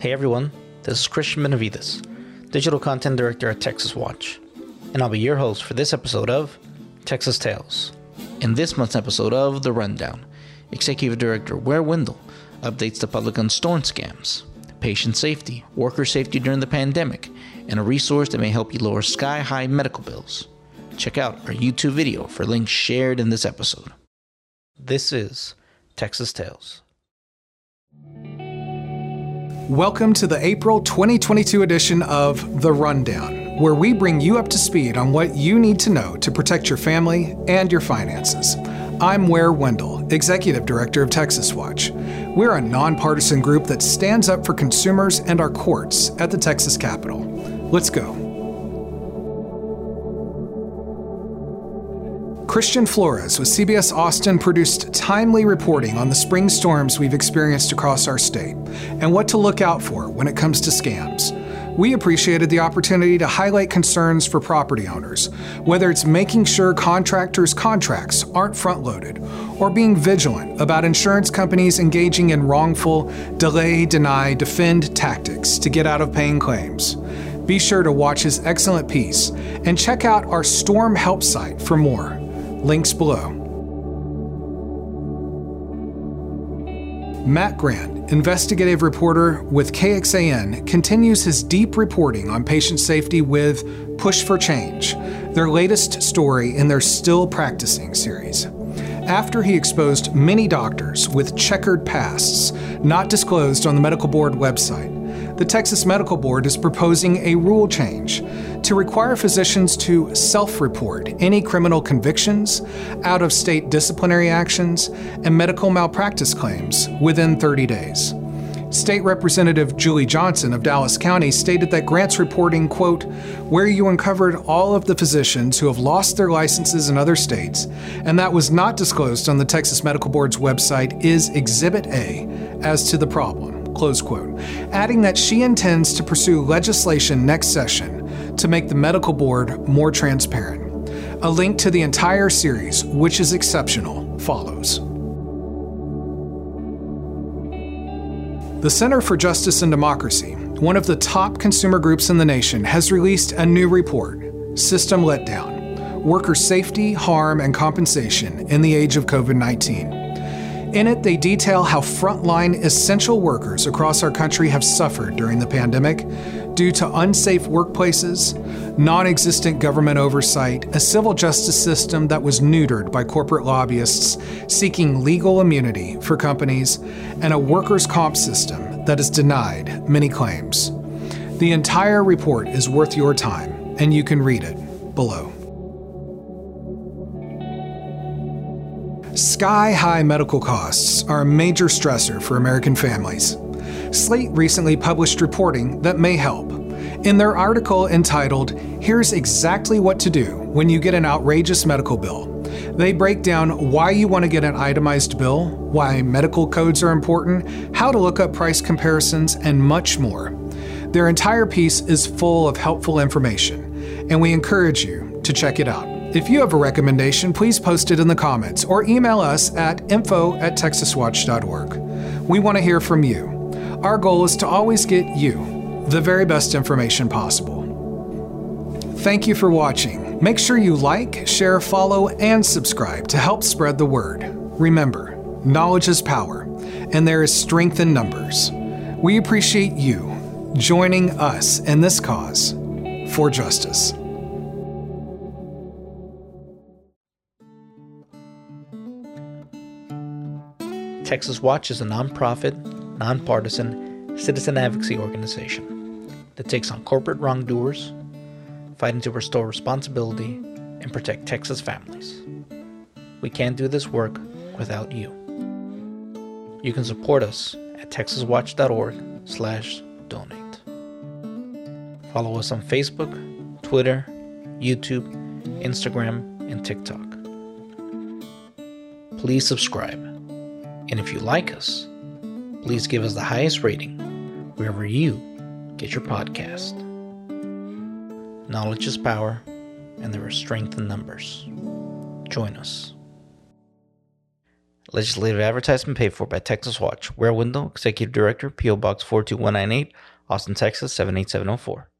Hey everyone, this is Christian Benavides, Digital Content Director at Texas Watch, and I'll be your host for this episode of Texas Tales. In this month's episode of The Rundown, Executive Director Ware Wendell updates the public on storm scams, patient safety, worker safety during the pandemic, and a resource that may help you lower sky-high medical bills. Check out our YouTube video for links shared in this episode. This is Texas Tales. Welcome to the April 2022 edition of The Rundown, where we bring you up to speed on what you need to know to protect your family and your finances. I'm Ware Wendell, Executive Director of Texas Watch. We're a nonpartisan group that stands up for consumers and our courts at the Texas Capitol. Let's go. Christian Flores with CBS Austin produced timely reporting on the spring storms we've experienced across our state and what to look out for when it comes to scams. We appreciated the opportunity to highlight concerns for property owners, whether it's making sure contractors' contracts aren't front-loaded or being vigilant about insurance companies engaging in wrongful delay, deny, defend tactics to get out of paying claims. Be sure to watch his excellent piece and check out our storm help site for more. Links below. Matt Grant, investigative reporter with KXAN, continues his deep reporting on patient safety with Push for Change, their latest story in their Still Practicing series. After he exposed many doctors with checkered pasts not disclosed on the Medical Board website, the Texas Medical Board is proposing a rule change to require physicians to self-report any criminal convictions, out-of-state disciplinary actions, and medical malpractice claims within 30 days. State Representative Julie Johnson of Dallas County stated that Grant's reporting, quote, "where you uncovered all of the physicians who have lost their licenses in other states, and that was not disclosed on the Texas Medical Board's website is Exhibit A as to the problem," close quote, adding that she intends to pursue legislation next session to make the Medical Board more transparent. A link to the entire series, which is exceptional, follows. The Center for Justice and Democracy, one of the top consumer groups in the nation, has released a new report, System Letdown, Worker Safety, Harm, and Compensation in the Age of COVID-19. In it, they detail how frontline essential workers across our country have suffered during the pandemic due to unsafe workplaces, non-existent government oversight, a civil justice system that was neutered by corporate lobbyists seeking legal immunity for companies, and a workers' comp system that has denied many claims. The entire report is worth your time, and you can read it below. Sky-high medical costs are a major stressor for American families. Slate recently published reporting that may help. In their article entitled, "Here's Exactly What to Do When You Get an Outrageous Medical Bill," they break down why you want to get an itemized bill, why medical codes are important, how to look up price comparisons, and much more. Their entire piece is full of helpful information, and we encourage you to check it out. If you have a recommendation, please post it in the comments or email us at info@texaswatch.org. We want to hear from you. Our goal is to always get you the very best information possible. Thank you for watching. Make sure you like, share, follow, and subscribe to help spread the word. Remember, knowledge is power, and there is strength in numbers. We appreciate you joining us in this cause for justice. Texas Watch is a nonprofit, nonpartisan, citizen advocacy organization that takes on corporate wrongdoers, fighting to restore responsibility and protect Texas families. We can't do this work without you. You can support us at texaswatch.org/donate. Follow us on Facebook, Twitter, YouTube, Instagram, and TikTok. Please subscribe. And if you like us, please give us the highest rating wherever you get your podcast. Knowledge is power, and there is strength in numbers. Join us. Legislative advertisement paid for by Texas Watch. Ware Wendell, Executive Director, P.O. Box 42198, Austin, Texas 78704.